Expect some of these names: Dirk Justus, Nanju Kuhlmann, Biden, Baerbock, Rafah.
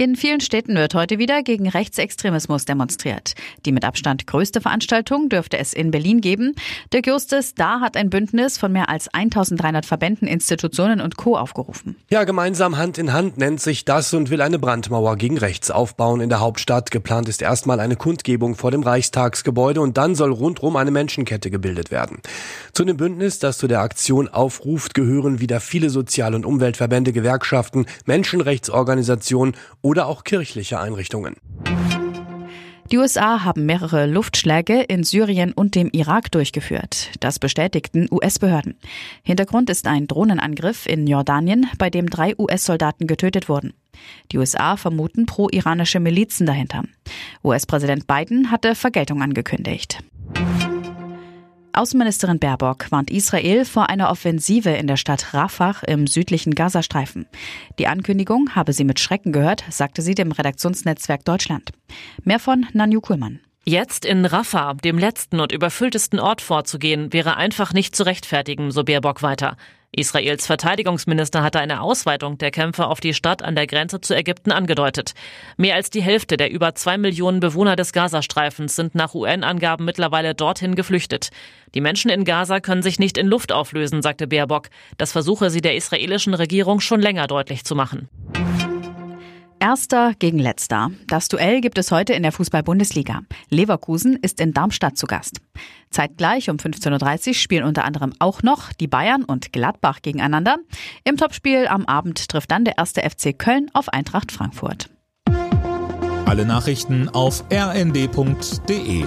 In vielen Städten wird heute wieder gegen Rechtsextremismus demonstriert. Die mit Abstand größte Veranstaltung dürfte es in Berlin geben. Dirk Justus, da hat ein Bündnis von mehr als 1300 Verbänden, Institutionen und Co. aufgerufen. Ja, gemeinsam Hand in Hand nennt sich das und will eine Brandmauer gegen rechts aufbauen in der Hauptstadt. Geplant ist erstmal eine Kundgebung vor dem Reichstagsgebäude und dann soll rundherum eine Menschenkette gebildet werden. Zu dem Bündnis, das zu der Aktion aufruft, gehören wieder viele Sozial- und Umweltverbände, Gewerkschaften, Menschenrechtsorganisationen oder auch kirchliche Einrichtungen. Die USA haben mehrere Luftschläge in Syrien und dem Irak durchgeführt. Das bestätigten US-Behörden. Hintergrund ist ein Drohnenangriff in Jordanien, bei dem 3 US-Soldaten getötet wurden. Die USA vermuten pro-iranische Milizen dahinter. US-Präsident Biden hatte Vergeltung angekündigt. Außenministerin Baerbock warnt Israel vor einer Offensive in der Stadt Rafah im südlichen Gazastreifen. Die Ankündigung habe sie mit Schrecken gehört, sagte sie dem Redaktionsnetzwerk Deutschland. Mehr von Nanju Kuhlmann. Jetzt in Rafah, dem letzten und überfülltesten Ort, vorzugehen, wäre einfach nicht zu rechtfertigen, so Baerbock weiter. Israels Verteidigungsminister hatte eine Ausweitung der Kämpfe auf die Stadt an der Grenze zu Ägypten angedeutet. Mehr als die Hälfte der über 2 Millionen Bewohner des Gazastreifens sind nach UN-Angaben mittlerweile dorthin geflüchtet. Die Menschen in Gaza können sich nicht in Luft auflösen, sagte Baerbock. Das versuche sie der israelischen Regierung schon länger deutlich zu machen. Erster gegen Letzter. Das Duell gibt es heute in der Fußball-Bundesliga. Leverkusen ist in Darmstadt zu Gast. Zeitgleich um 15.30 Uhr spielen unter anderem auch noch die Bayern und Gladbach gegeneinander. Im Topspiel am Abend trifft dann der 1. FC Köln auf Eintracht Frankfurt. Alle Nachrichten auf rnd.de.